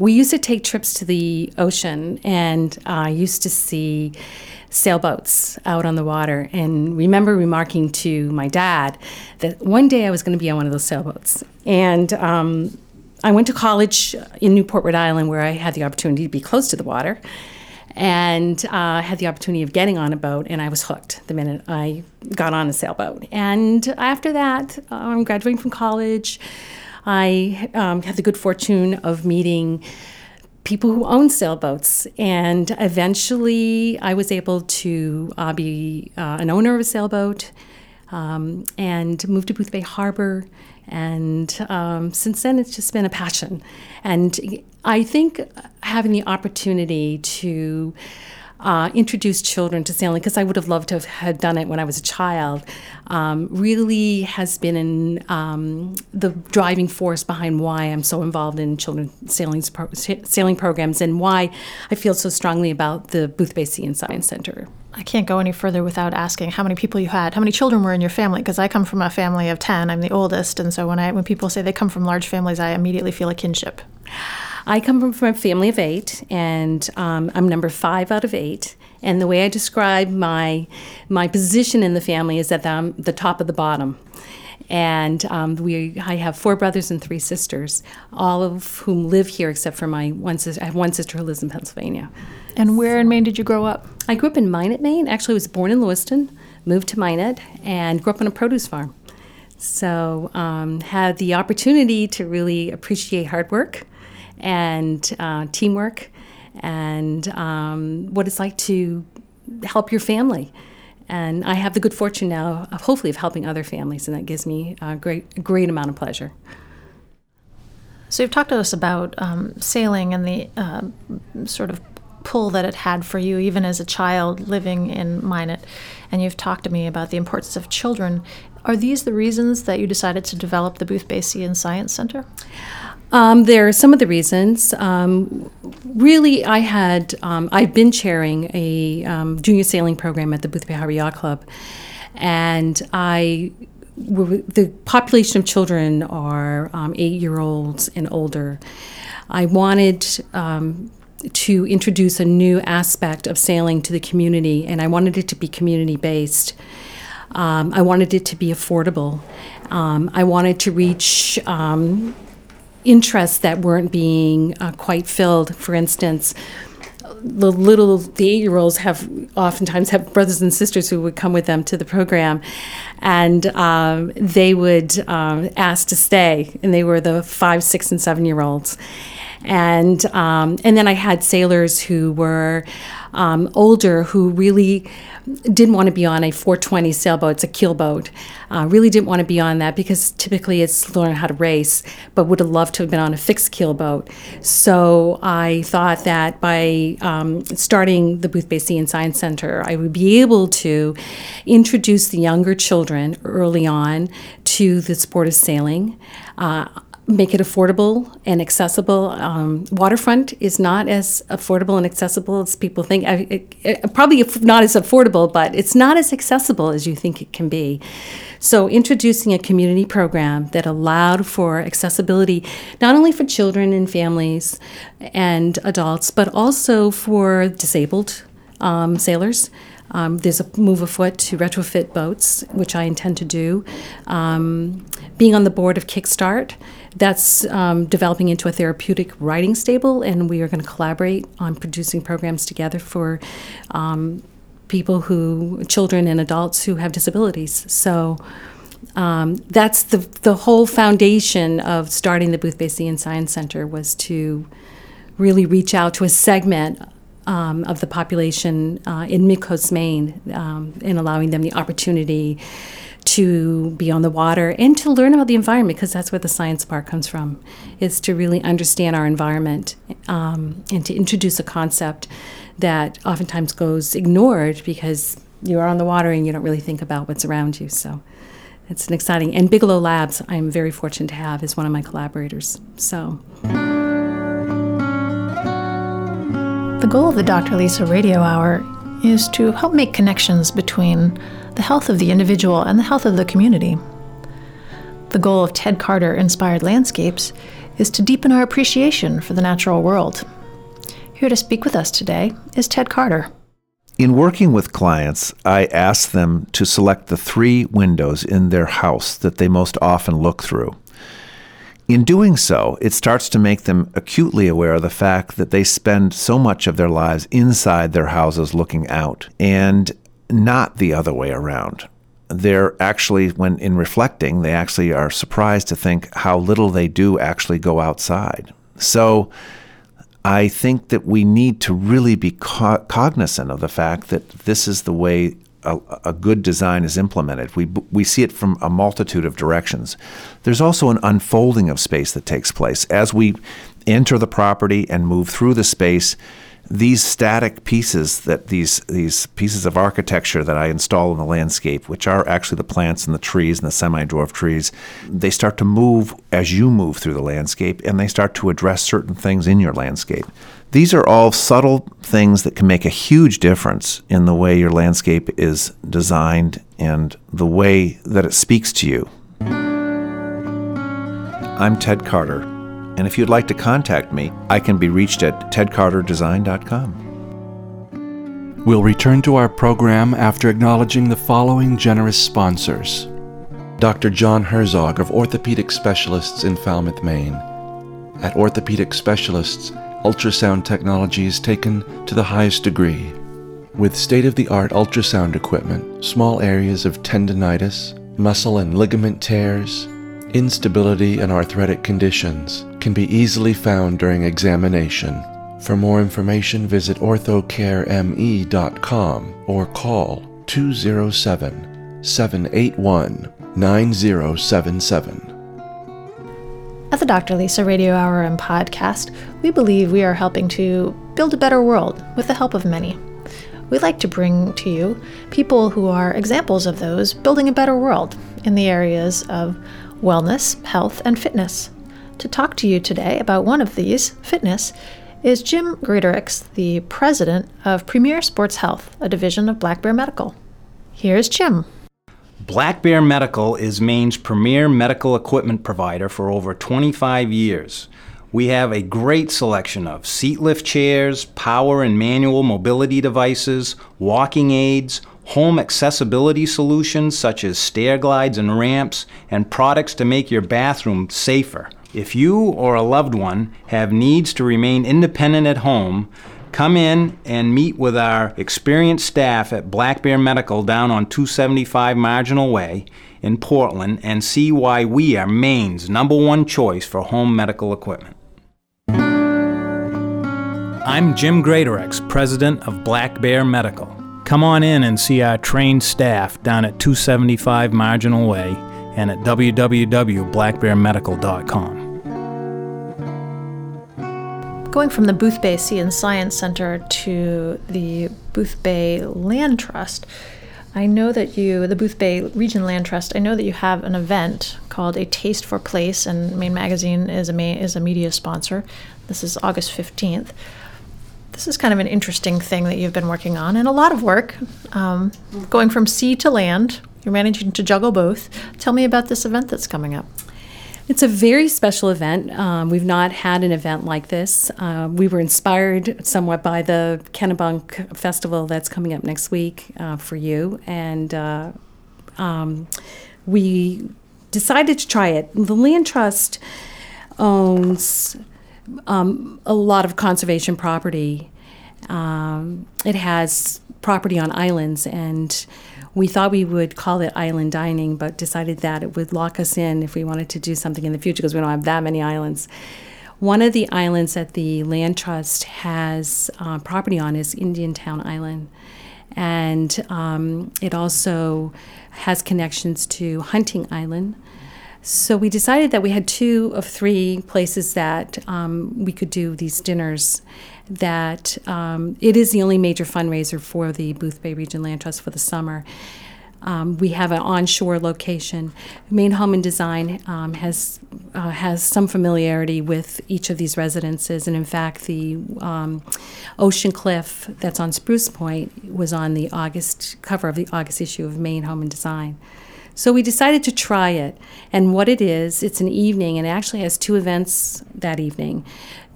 used to take trips to the ocean, and I used to see sailboats out on the water, and remember remarking to my dad that one day I was going to be on one of those sailboats. And I went to college in Newport, Rhode Island, where I had the opportunity to be close to the water. And I had the opportunity of getting on a boat, and I was hooked the minute I got on a sailboat. And after that, graduating from college, I had the good fortune of meeting people who own sailboats. And eventually, I was able to be an owner of a sailboat and moved to Boothbay Harbor. And since then, it's just been a passion. And I think having the opportunity to introduce children to sailing, because I would have loved to have done it when I was a child, really has been the driving force behind why I'm so involved in children's sailing programs and why I feel so strongly about the Boothbay Sea and Science Center. I can't go any further without asking how many people you had, how many children were in your family, because I come from a family of 10. I'm the oldest, and so when people say they come from large families, I immediately feel a kinship. I come from a family of 8, and I'm number 5 out of 8. And the way I describe my position in the family is that I'm the top of the bottom. And I have 4 brothers and 3 sisters, all of whom live here except for my one sister. I have one sister who lives in Pennsylvania. And where in Maine did you grow up? I grew up in Minot, Maine. Actually, I was born in Lewiston, moved to Minot, and grew up on a produce farm. So had the opportunity to really appreciate hard work and teamwork and what it's like to help your family And I have the good fortune now, of hopefully, of helping other families, and that gives me a great amount of pleasure. So you've talked to us about sailing and the sort of pull that it had for you, even as a child living in Minot, and you've talked to me about the importance of children. Are these the reasons that you decided to develop the Boothbay Sea and Science Center? There are some of the reasons. Really, I've been chairing a junior sailing program at the Boothbay Harbor Yacht Club, and the population of children are 8-year-olds and older. I wanted to introduce a new aspect of sailing to the community, and I wanted it to be community-based. I wanted it to be affordable. I wanted to reach interests that weren't being quite filled. For instance, the 8-year-olds oftentimes have brothers and sisters who would come with them to the program, and they would ask to stay, and they were the 5, 6, and 7-year-olds. And then I had sailors who were older, who really didn't want to be on a 420 sailboat. It's a keelboat. Really didn't want to be on that because typically it's learn how to race, but would have loved to have been on a fixed keelboat. So I thought that by starting the Boothbay Sea and Science Center, I would be able to introduce the younger children early on to the sport of sailing. Make it affordable and accessible. Waterfront is not as affordable and accessible as people think. Probably not as affordable, but it's not as accessible as you think it can be. So introducing a community program that allowed for accessibility, not only for children and families and adults, but also for disabled sailors. There's a move afoot to retrofit boats, which I intend to do. Being on the board of Kickstart, that's developing into a therapeutic riding stable, and we are going to collaborate on producing programs together for children and adults who have disabilities. So that's the whole foundation of starting the Boothbay Sea and Science Center, was to really reach out to a segment of the population in Mid-Coast Maine, and allowing them the opportunity to be on the water and to learn about the environment, because that's where the science part comes from, is to really understand our environment and to introduce a concept that oftentimes goes ignored because you're on the water and you don't really think about what's around you. So it's an exciting, and Bigelow Labs, I'm very fortunate to have as one of my collaborators. So. The goal of the Dr. Lisa Radio Hour is to help make connections between the health of the individual and the health of the community. The goal of Ted Carter Inspired Landscapes is to deepen our appreciation for the natural world. Here to speak with us today is Ted Carter. In working with clients, I ask them to select the 3 windows in their house that they most often look through. In doing so, it starts to make them acutely aware of the fact that they spend so much of their lives inside their houses looking out, and not the other way around. They're actually, when in reflecting, they actually are surprised to think how little they do actually go outside. So I think that we need to really be cognizant of the fact that this is the way a good design is implemented. We see it from a multitude of directions. There's also an unfolding of space that takes place. As we enter the property and move through the space, these static pieces, that these pieces of architecture that I install in the landscape, which are actually the plants and the trees and the semi-dwarf trees, they start to move as you move through the landscape, and they start to address certain things in your landscape. These are all subtle things that can make a huge difference in the way your landscape is designed and the way that it speaks to you. I'm Ted Carter, and if you'd like to contact me, I can be reached at tedcarterdesign.com. We'll return to our program after acknowledging the following generous sponsors: Dr. John Herzog of Orthopedic Specialists in Falmouth, Maine. At Orthopedic Specialists, ultrasound technology is taken to the highest degree. With state-of-the-art ultrasound equipment, small areas of tendinitis, muscle and ligament tears, instability, and arthritic conditions can be easily found during examination. For more information, visit orthocareme.com or call 207-781-9077. At the Dr. Lisa Radio Hour and Podcast, we believe we are helping to build a better world with the help of many. We like to bring to you people who are examples of those building a better world in the areas of wellness, health, and fitness. To talk to you today about one of these, fitness, is Jim Greaterix, the president of Premier Sports Health, a division of Black Bear Medical. Here's Jim. Black Bear Medical is Maine's premier medical equipment provider for over 25 years. We have a great selection of seat lift chairs, power and manual mobility devices, walking aids, home accessibility solutions such as stair glides and ramps, and products to make your bathroom safer. If you or a loved one have needs to remain independent at home, come in and meet with our experienced staff at Black Bear Medical down on 275 Marginal Way in Portland and see why we are Maine's #1 choice for home medical equipment. I'm Jim Greaterix, president of Black Bear Medical. Come on in and see our trained staff down at 275 Marginal Way and at www.blackbearmedical.com. Going from the Boothbay Sea and Science Center to the Boothbay Land Trust, the Boothbay Region Land Trust, I know that you have an event called A Taste for Place, and Maine Magazine is a media sponsor. This is August 15th. This is kind of an interesting thing that you've been working on, and a lot of work, going from sea to land. You're managing to juggle both. Tell me about this event that's coming up. It's a very special event. We've not had an event like this. We were inspired somewhat by the Kennebunk Festival that's coming up next week for you. And we decided to try it. The Land Trust owns a lot of conservation property. It has property on islands, and we thought we would call it island dining, but decided that it would lock us in if we wanted to do something in the future because we don't have that many islands. One of the islands that the Land Trust has property on is Indian Town Island. And it also has connections to Hunting Island. So we decided that we had two of three places that we could do these dinners. That it is the only major fundraiser for the Boothbay Region Land Trust for the summer. We have an onshore location. Maine Home and Design has some familiarity with each of these residences, and in fact, the Ocean Cliff that's on Spruce Point was on the August cover of the August issue of Maine Home and Design. So we decided to try it, and what it is, it's an evening, and it actually has two events that evening.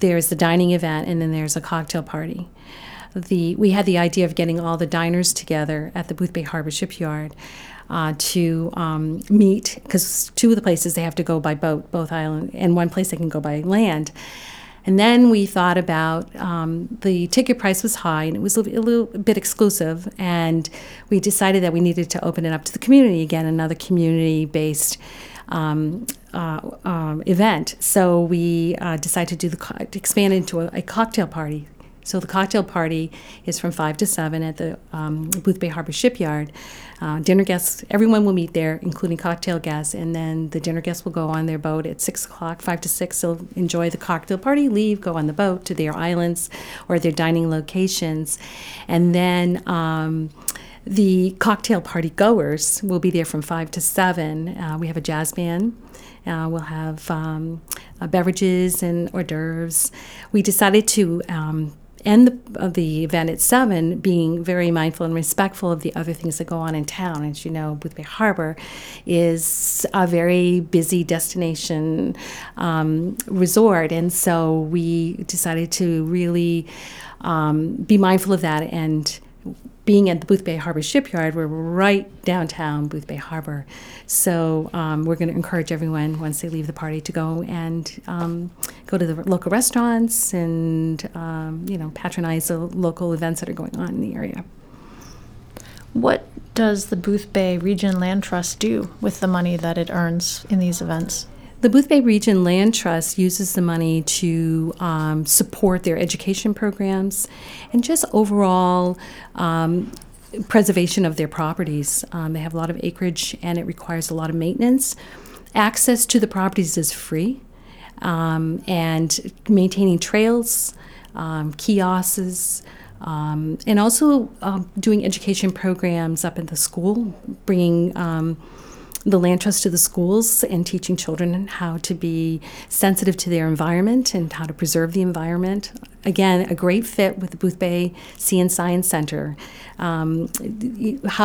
There's the dining event, and then there's a cocktail party. We had the idea of getting all the diners together at the Boothbay Harbor Shipyard to meet, because two of the places they have to go by boat, both island, and one place they can go by land. And then we thought about the ticket price was high, and it was a little bit exclusive, and we decided that we needed to open it up to the community again, another community-based event. So we decided to expand into a cocktail party. So the cocktail party is from 5 to 7 at the Boothbay Harbor Shipyard. Dinner guests, everyone will meet there, including cocktail guests, and then the dinner guests will go on their boat at 6 o'clock, 5 to 6. They'll enjoy the cocktail party, leave, go on the boat to their islands or their dining locations, and then the cocktail party goers will be there from 5 to 7. We have a jazz band. We'll have beverages and hors d'oeuvres. We decided to end the event at 7, being very mindful and respectful of the other things that go on in town. As you know, Boothbay Harbor is a very busy destination resort, and so we decided to really be mindful of that, and being at the Boothbay Harbor Shipyard, we're right downtown Boothbay Harbor. So we're going to encourage everyone, once they leave the party, to go and go to the local restaurants and patronize the local events that are going on in the area. What does the Boothbay Region Land Trust do with the money that it earns in these events? The Boothbay Region Land Trust uses the money to support their education programs and just overall preservation of their properties. They have a lot of acreage, and it requires a lot of maintenance. Access to the properties is free, and maintaining trails, kiosks, and also doing education programs up in the school, bringing the land trust to the schools and teaching children how to be sensitive to their environment and how to preserve the environment. Again, a great fit with the Boothbay Sea and Science Center. How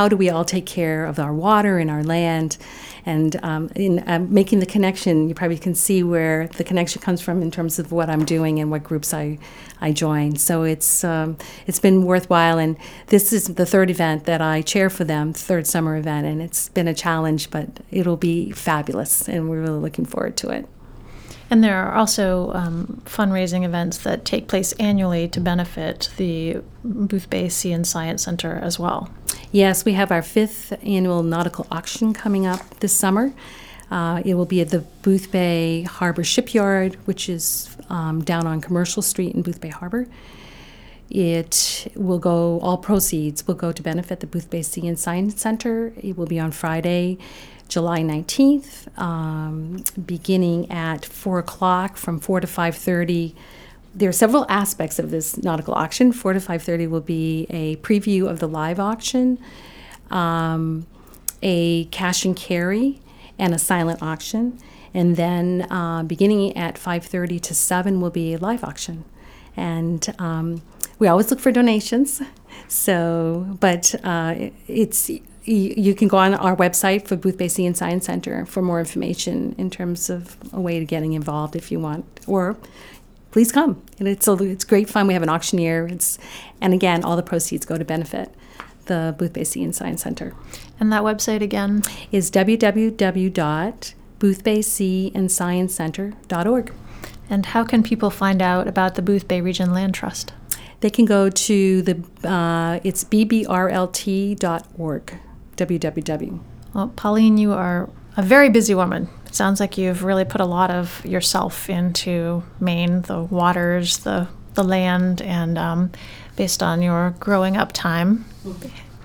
do we all take care of our water and our land? And making the connection, you probably can see where the connection comes from in terms of what I'm doing and what groups I join. So it's been worthwhile, and this is the third event that I chair for them, third summer event, and it's been a challenge, but it'll be fabulous, and we're really looking forward to it. And there are also fundraising events that take place annually to benefit the Boothbay Sea and Science Center as well. Yes, we have our 5th annual nautical auction coming up this summer. It will be at the Boothbay Harbor Shipyard, which is down on Commercial Street in Boothbay Harbor. It will go, all proceeds will go to benefit the Boothbay Sea and Science Center. It will be on Friday, July 19th, beginning at 4 o'clock, from 4 to 5:30. There are several aspects of this nautical auction. 4 to 5:30 will be a preview of the live auction, a cash and carry, and a silent auction. And then beginning at 5:30 to 7 will be a live auction. And we always look for donations. So, but it's... You can go on our website for Boothbay Sea and Science Center for more information in terms of a way to getting involved if you want, or please come. And it's great fun. We have an auctioneer. And again, all the proceeds go to benefit the Boothbay Sea and Science Center. And that website again is www.boothbayseaandsciencecenter.org. And how can people find out about the Boothbay Region Land Trust? They can go to the it's bbrlt.org. www. Well, Pauline, you are a very busy woman. It sounds like you've really put a lot of yourself into Maine, the waters, the land, and based on your growing up time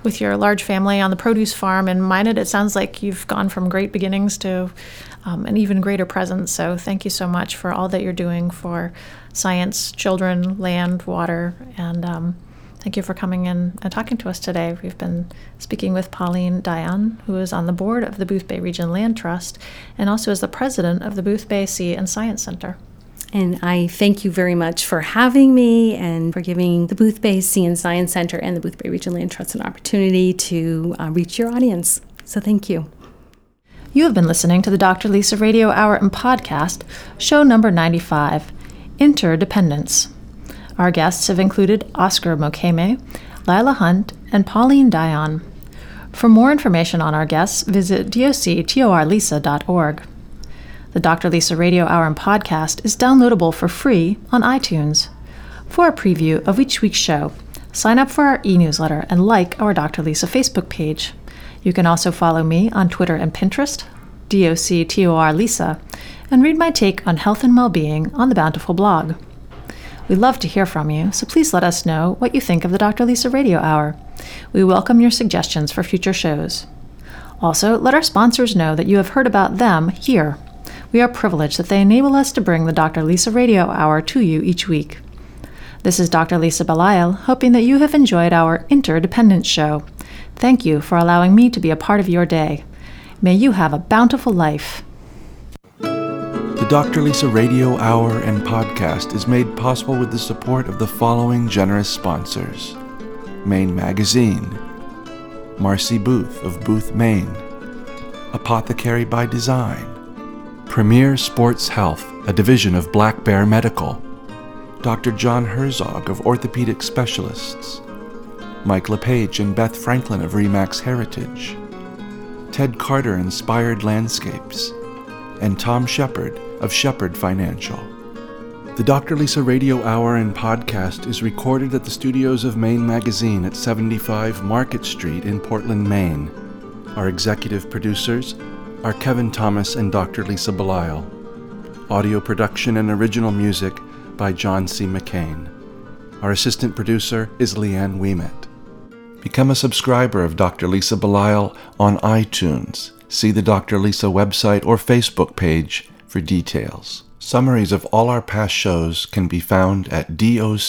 with your large family on the produce farm in Minot, it sounds like you've gone from great beginnings to an even greater presence. So thank you so much for all that you're doing for science, children, land, water, and thank you for coming in and talking to us today. We've been speaking with Pauline Dion, who is on the board of the Boothbay Region Land Trust and also is the president of the Boothbay Sea and Science Center. And I thank you very much for having me and for giving the Boothbay Sea and Science Center and the Boothbay Region Land Trust an opportunity to reach your audience. So thank you. You have been listening to the Dr. Lisa Radio Hour and Podcast, show number 95, Interdependence. Our guests have included Oscar Mokeme, Lila Hunt, and Pauline Dion. For more information on our guests, visit doctorlisa.org. The Dr. Lisa Radio Hour and Podcast is downloadable for free on iTunes. For a preview of each week's show, sign up for our e-newsletter and like our Dr. Lisa Facebook page. You can also follow me on Twitter and Pinterest, doctorlisa, and read my take on health and well-being on the Bountiful blog. We love to hear from you, so please let us know what you think of the Dr. Lisa Radio Hour. We welcome your suggestions for future shows. Also, let our sponsors know that you have heard about them here. We are privileged that they enable us to bring the Dr. Lisa Radio Hour to you each week. This is Dr. Lisa Belisle, hoping that you have enjoyed our Interdependence show. Thank you for allowing me to be a part of your day. May you have a bountiful life. Dr. Lisa Radio Hour and Podcast is made possible with the support of the following generous sponsors: Maine Magazine, Marcy Booth of Booth, Maine, Apothecary by Design, Premier Sports Health, a division of Black Bear Medical, Dr. John Herzog of Orthopedic Specialists, Mike LePage and Beth Franklin of REMAX Heritage, Ted Carter Inspired Landscapes, and Tom Shepherd of Shepherd Financial. The Dr. Lisa Radio Hour and Podcast is recorded at the studios of Maine Magazine at 75 Market Street in Portland, Maine. Our executive producers are Kevin Thomas and Dr. Lisa Belisle. Audio production and original music by John C. McCain. Our assistant producer is Leanne Wiemet. Become a subscriber of Dr. Lisa Belisle on iTunes. See the Dr. Lisa website or Facebook page for details. Summaries of all our past shows can be found at doctorlisa.org.